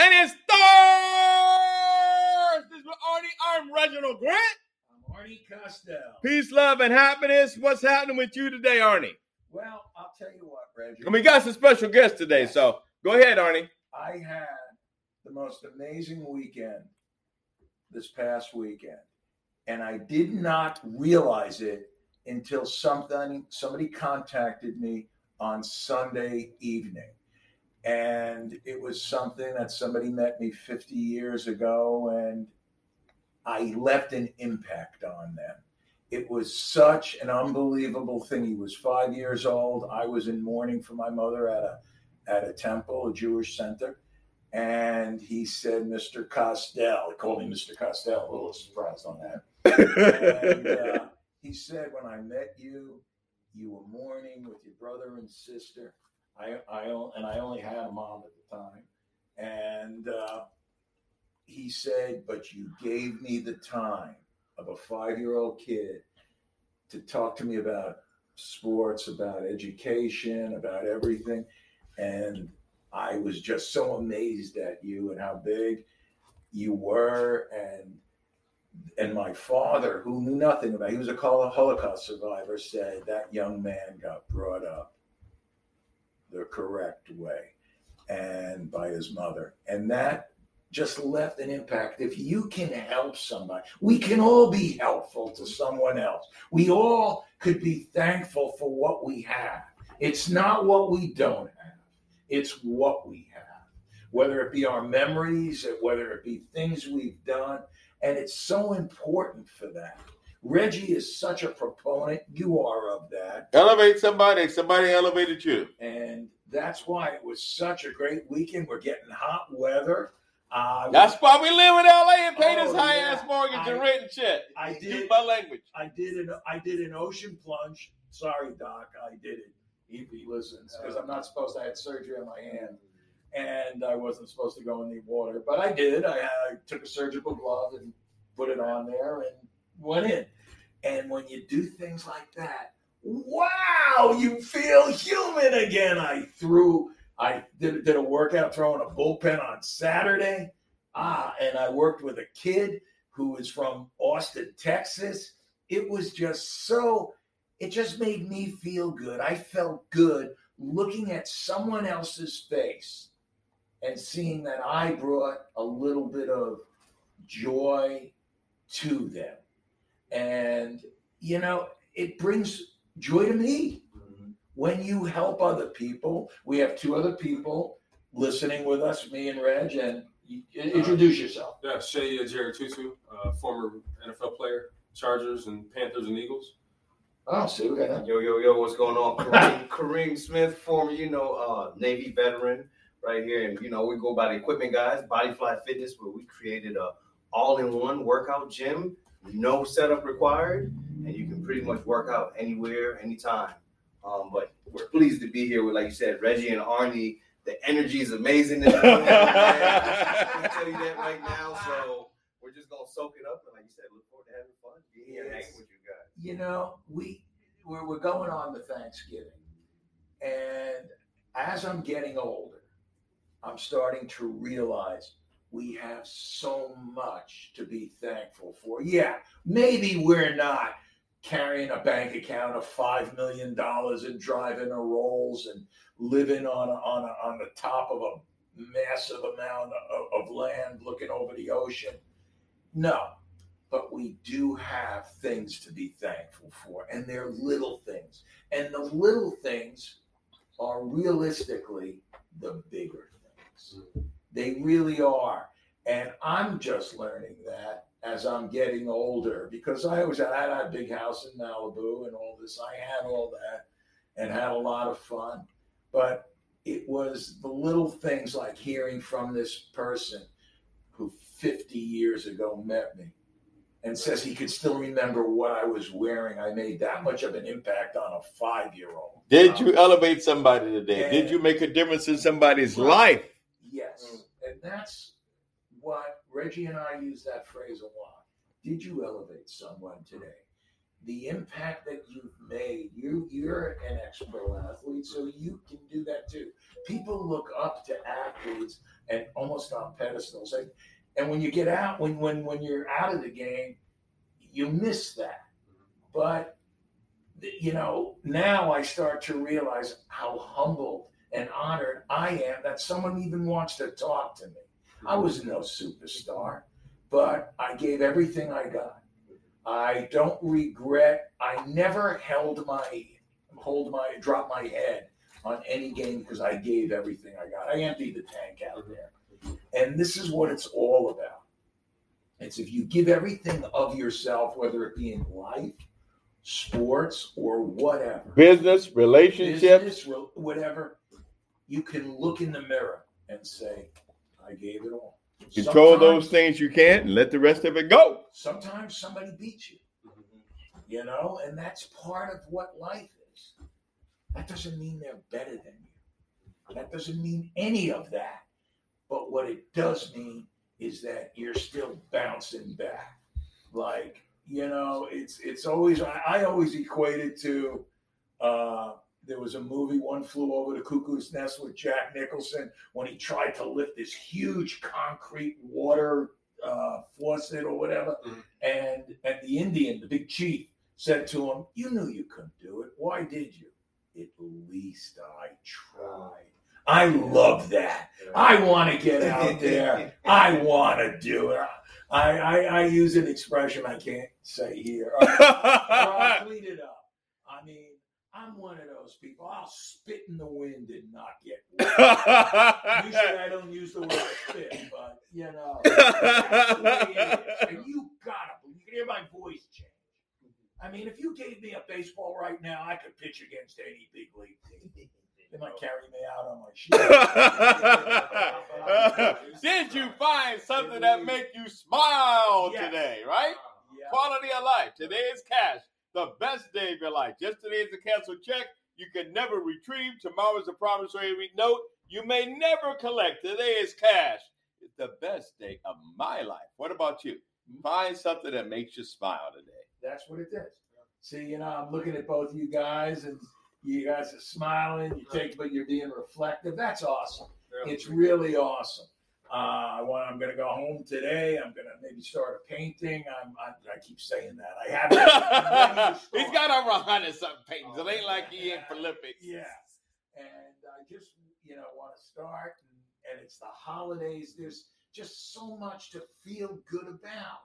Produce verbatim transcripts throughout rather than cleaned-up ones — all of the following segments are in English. And it's Thursdays with Arnie. I'm Reginald Grant. I'm Arnie Costello. Peace, love, and happiness. What's happening with you today, Arnie? Well, I'll tell you what, Reginald. And we got some special guests today, yes. So go ahead, Arnie. I had the most amazing weekend this past weekend, and I did not realize it until something somebody contacted me on Sunday evening. And it was something that somebody met me fifty years ago, and I left an impact on them. It was such an unbelievable thing. He was five years old. I was in mourning for my mother at a at a temple, a Jewish center. And he said, Mister Costello, called me Mister Costello, a little surprised on that. and, uh, he said, when I met you, you were mourning with your brother and sister. I, I and I only had a mom at the time. And uh, he said, but you gave me the time of a five-year-old kid to talk to me about sports, about education, about everything. And I was just so amazed at you and how big you were. And and my father, who knew nothing about it, he was a Holocaust survivor, said that young man got brought up the correct way and by his mother. And that just left an impact. If you can help somebody, we can all be helpful to someone else. We all could be thankful for what we have. It's not what we don't have. It's what we have, whether it be our memories, whether it be things we've done. And it's so important for that. Reggie is such a proponent. You are of that. Elevate somebody. Somebody elevated you. And that's why it was such a great weekend. We're getting hot weather. Uh, that's we, why we live in L A and pay this oh, high-ass yeah. mortgage I, and rent and shit. I did. Use my language. I did, an, I did an ocean plunge. Sorry, Doc. I did it. He, he listens because I'm not supposed to. I had surgery on my hand, and I wasn't supposed to go in the water, but I did. I, I took a surgical glove and put it on there and went in. And when you do things like that, wow, you feel human again. I threw. I did, did a workout throwing a bullpen on Saturday. Ah, and I worked with a kid who is from Austin, Texas. It was just so. It just made me feel good. I felt good looking at someone else's face and seeing that I brought a little bit of joy to them. And, you know, it brings joy to me mm-hmm. when you help other people. We have two other people listening with us, me and Reg, and introduce uh, yourself. Yeah, Shea Jerry Tutu, uh, former N F L player, Chargers and Panthers and Eagles. Oh, see, we got yo, yo, yo, what's going on? Kareem, Kareem Smith, former, you know, uh, Navy veteran right here. And, you know, we go by the equipment guys, Bodyfly Fitness, where we created a all-in-one workout gym, no setup required, and you can pretty much work out anywhere, anytime. Um, but we're pleased to be here with, like you said, Reggie and Arnie. The energy is amazing. This morning, I'll tell you that right now. So we're just going to soak it up. And like you said, look forward to having fun. Be here and hang with you guys. You know, we, we're, we're going on to Thanksgiving, and as I'm getting older, I'm starting to realize we have so much to be thankful for. Yeah, maybe we're not carrying a bank account of five million dollars and driving a Rolls and living on, on, on the top of a massive amount of, of land looking over the ocean. No. But we do have things to be thankful for, and they're little things. And the little things are realistically the bigger things. They really are. And I'm just learning that as I'm getting older, because I always had, I had a big house in Malibu and all this. I had all that and had a lot of fun. But it was the little things like hearing from this person who fifty years ago met me and says he could still remember what I was wearing. I made that much of an impact on a five-year-old. Did um, you elevate somebody today? And, Did you make a difference in somebody's right. life? Yes. Mm. And that's what Reggie and I use that phrase a lot. Did you elevate someone today? the impact that you've made. You, you're an expert athlete, so you can do that too. People look up to athletes and almost on pedestals. And, and when you get out, when, when, when you're out of the game, you miss that. But, you know, now I start to realize how humbled and honored I am that someone even wants to talk to me. I was no superstar, but I gave everything I got. I don't regret. I never held my, hold my, drop my head on any game because I gave everything I got. I emptied the tank out there. And this is what it's all about. It's if you give everything of yourself, whether it be in life, sports, or whatever. Business, relationships. Business, whatever. You can look in the mirror and say, I gave it all. Control sometimes, those things you can and let the rest of it go. Sometimes somebody beats you, you know, and that's part of what life is. That doesn't mean they're better than you. That doesn't mean any of that. But what it does mean is that you're still bouncing back. Like, you know, it's it's always, I, I always equate it to, uh, there was a movie, One Flew Over the Cuckoo's Nest with Jack Nicholson, when he tried to lift this huge concrete water uh, faucet or whatever. Mm-hmm. And and the Indian, the big chief, said to him, you knew you couldn't do it. Why did you? At least I tried. I love that. I want to get out there. I want to do it. I, I, I use an expression I can't say here. All right. I'll clean it up. I mean, I'm one of those people. I'll spit in the wind and not get wet. Usually I don't use the word spit, but, you know. And you got to, you can hear my voice change. I mean, if you gave me a baseball right now, I could pitch against any big league team. They might carry me out on my shit. Did you find something that make you smile yes. today, right? Yeah. Quality of life. Today is cash. The best day of your life. Yesterday is a canceled check you can never retrieve. Tomorrow is a promissory note you may never collect. Today is cash. It's the best day of my life. What about you? Find something that makes you smile today. That's what it is. See, you know, I'm looking at both you guys, and you guys are smiling. You take, but you're being reflective. That's awesome. It's really awesome. Uh, when I'm going to go home today, I'm going to maybe start a painting. I'm, I, I keep saying that. I haven't. He's got over a hundred something paintings. Oh, it ain't yeah, like he in prolific. Yeah. And I just, you know, want to start. And, and it's the holidays. There's just so much to feel good about.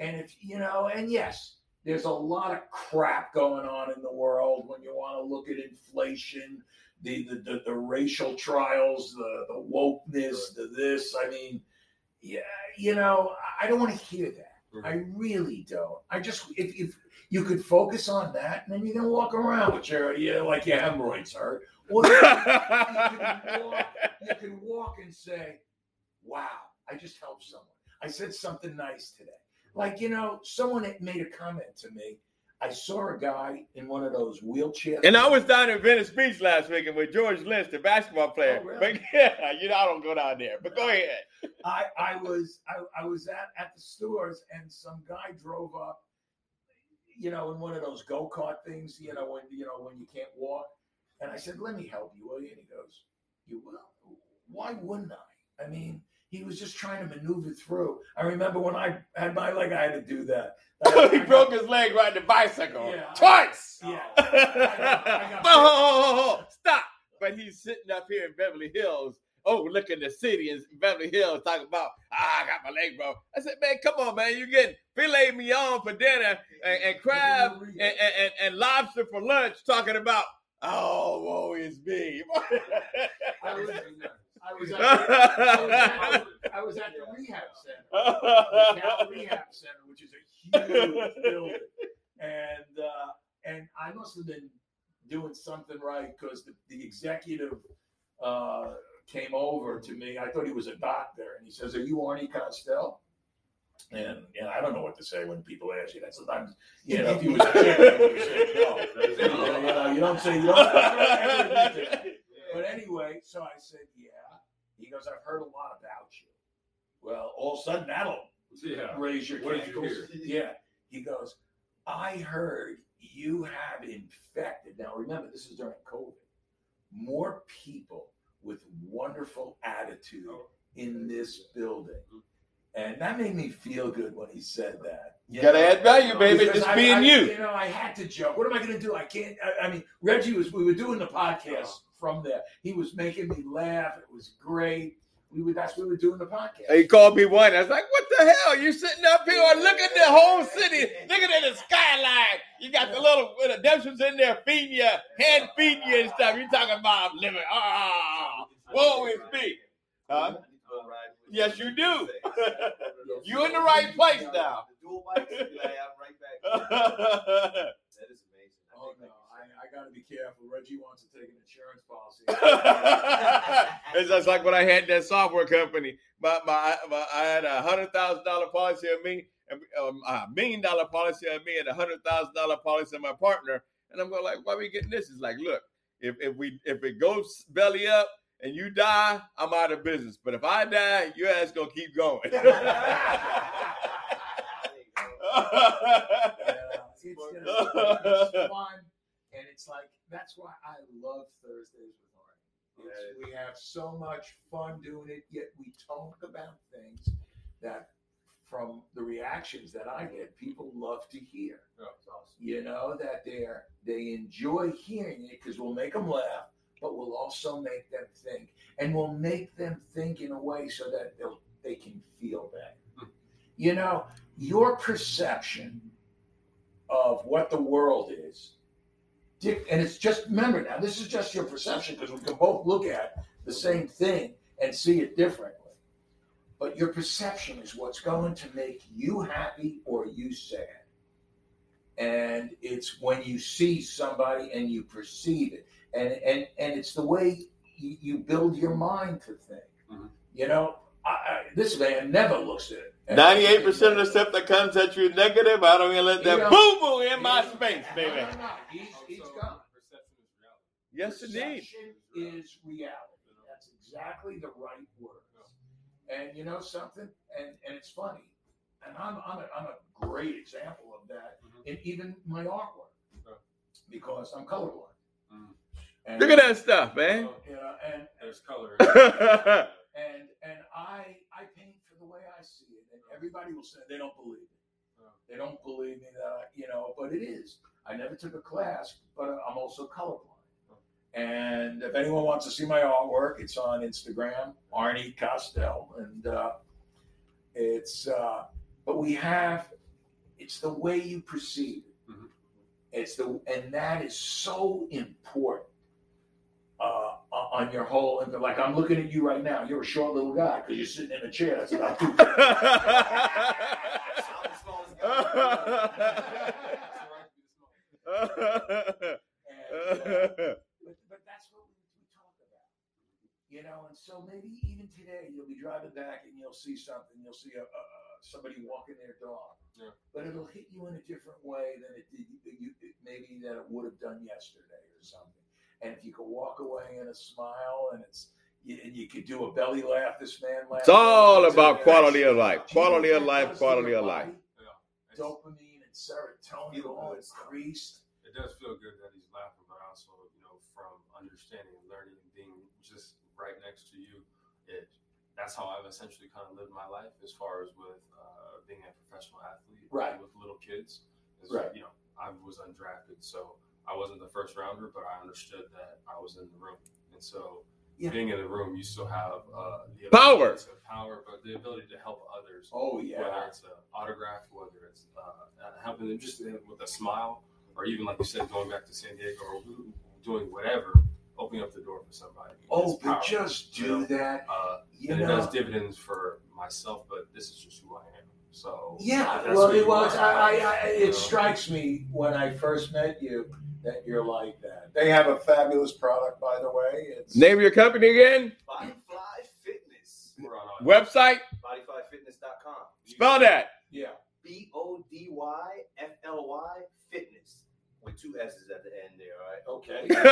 And if, you know, and yes, there's a lot of crap going on in the world when you want to look at inflation, the the, the, the racial trials, the, the wokeness, the this. I mean, yeah, you know, I don't want to hear that. Mm-hmm. I really don't. I just, if, if you could focus on that, and then you can walk around with your, you know, like your hemorrhoids hurt. Or you, can walk, you can walk and say, wow, I just helped someone. I said something nice today. Like, you know, someone had made a comment to me. I saw a guy in one of those wheelchairs. And I was down in Venice Beach last weekend with George Lynch, the basketball player. Oh, really? But yeah, you know, I don't go down there. But no. Go ahead. I, I was I, I was at, at the stores, and some guy drove up, you know, in one of those go-kart things, you know, when you know when you can't walk. And I said, let me help you, will you? And he goes, you will? Why wouldn't I? I mean, he was just trying to maneuver through. I remember when I had my leg, I had to do that. I, he I broke got, his leg riding a bicycle. Yeah, twice! Yeah. Oh, I got, I got oh, stop! But he's sitting up here in Beverly Hills, overlooking the city in Beverly Hills, talking about, ah, I got my leg broke. I said, man, come on, man. You're getting filet mignon for dinner and, and crab and, and, and, and lobster for lunch, talking about, oh, woe is me. I was I was, at, I, was at, I was at the rehab center, the Cal Rehab Center, which is a huge building, and uh, and I must have been doing something right because the, the executive uh, came over to me. I thought he was a doctor, and he says, "Are you Arnie Costello?" And and I don't know what to say when people ask you that. Sometimes, you know, if you was a doctor, you say no. You know, you don't say you don't. But anyway, so I said, yeah. He goes, I've heard a lot about you. Well, all of a sudden, that'll yeah. raise your what cankles. Did you hear? Yeah. He goes, I heard you have infected. Now, remember, this is during COVID. More people with wonderful attitude in this building. And that made me feel good when he said that. You, you got to add value, baby. Just I, being I, you. You know, I had to joke. What am I going to do? I can't. I, I mean, Reggie was, we were doing the podcast oh. from there. He was making me laugh. It was great. We were, that's what we were doing the podcast. He called me one. I was like, what the hell? You're sitting up here. Look at the whole city. Look at the skyline. You got the little redemptions in there feeding you, hand feeding you and stuff. You're talking about living. Ah, what we feed. Huh? Yes, you do. You're in the right place now. Oh, no. I, I got to be careful. Reggie wants to take an insurance policy. It's just like when I had that software company. My, my, my, I had a one hundred thousand dollars policy on me, um, a million dollar policy on me, and a one hundred thousand dollars policy on my partner. And I'm going like, why are we getting this? It's like, look, if, if, we, if it goes belly up, and you die, I'm out of business. But if I die, your ass gonna keep going. yeah, it's, it's fun, and it's like that's why I love Thursdays with Arnie. It's, we have so much fun doing it, yet we talk about things that, from the reactions that I get, people love to hear. Oh, that's awesome. You know that they they enjoy hearing it because we'll make them laugh. But we'll also make them think, and we'll make them think in a way so that they'll, they can feel that. You know, your perception of what the world is, and it's just, remember now, this is just your perception because we can both look at the same thing and see it differently. But your perception is what's going to make you happy or you sad. And it's when you see somebody and you perceive it. And, and and it's the way you, you build your mind to think. Mm-hmm. You know, I, I, this man never looks at it. ninety-eight percent of the stuff that comes at you negative, I don't even let that boo-boo in my space, baby. No, no, no. He's, he's gone. Perception is reality. Yes, indeed. Perception is reality. That's exactly the right word. And you know something? And and it's funny. And I'm, I'm, a, I'm a great example of that mm-hmm. in even my artwork because I'm colorblind. Mm-hmm. And, look at that stuff, man. You know, and there's color. and and I I paint for the way I see it, and everybody will say they don't believe me. They don't believe me that you know, but it is. I never took a class, but I'm also colorblind. And if anyone wants to see my artwork, it's on Instagram, Arnie Costello, and uh, it's. Uh, but we have, it's the way you perceive it. Mm-hmm. It's the and that is so important. Uh, on your whole, and like I'm looking at you right now, you're a short little guy because you're sitting in a chair. That's about two. But that's what we talk about, you know. And so maybe even today, you'll be driving back and you'll see something. You'll see a, a somebody walking their dog, yeah. But it'll hit you in a different way than it did. You, it, maybe that it would have done yesterday or something. And if you could walk away in a smile, and it's you, and you could do a belly laugh, this man laugh. It's all about quality of life, quality of life, quality of life. Yeah, dopamine and serotonin all increased. It does feel good that he's laughing, but also, you know, from understanding and learning and being just right next to you, it that's how I've essentially kind of lived my life as far as with uh, being a professional athlete, right? With little kids, right? You know, I was undrafted, so. I wasn't the first rounder, but I understood that I was in the room. And so yeah. being in the room, you still have uh, the power, power, but the ability to help others. Oh, yeah. Whether it's an autograph, whether it's uh, helping them just with a smile, or even, like you said, going back to San Diego or doing whatever, opening up the door for somebody. Oh, but powerful. Just do that. Uh, you and know. It does dividends for myself, but this is just who I am. So yeah, well, it, was, I, I, I, it strikes me when I first met you. That you're like that. They have a fabulous product, by the way. It's name your company again. Bodyfly Fitness. We're on our website. bodyfly fitness dot com. Spell that. Yeah. B O D Y F L Y Fitness with two S's at the end there. All right. Okay. And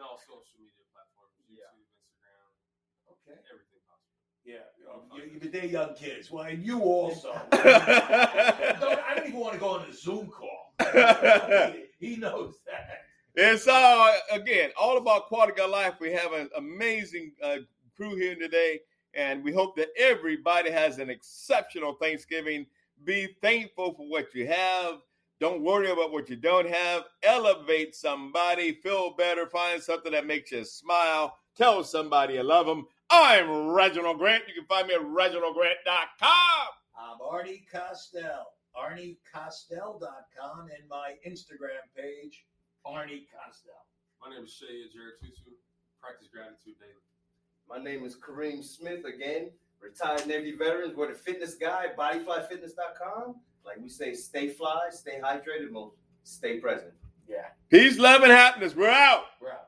all social media platforms. YouTube, Instagram. Okay. Everything possible. Yeah, you know, you, they're young kids. Well, and you also. I, don't, I don't even want to go on a Zoom call. He, he knows that. And so, again, all about Aquatica Life. We have an amazing uh, crew here today, and we hope that everybody has an exceptional Thanksgiving. Be thankful for what you have. Don't worry about what you don't have. Elevate somebody. Feel better. Find something that makes you smile. Tell somebody you love them. I'm Reginald Grant. You can find me at Reginald Grant dot com. I'm Arnie Costello. Arnie Costello dot com and my Instagram page, Arnie Costello. My name is Shea Jerry Tutu. Practice gratitude daily. My name is Kareem Smith again. Retired Navy veterans. We're the fitness guy, Bodyfly Fitness dot com. Like we say, stay fly, stay hydrated, most stay present. Yeah. Peace, love, and happiness. We're out. We're out.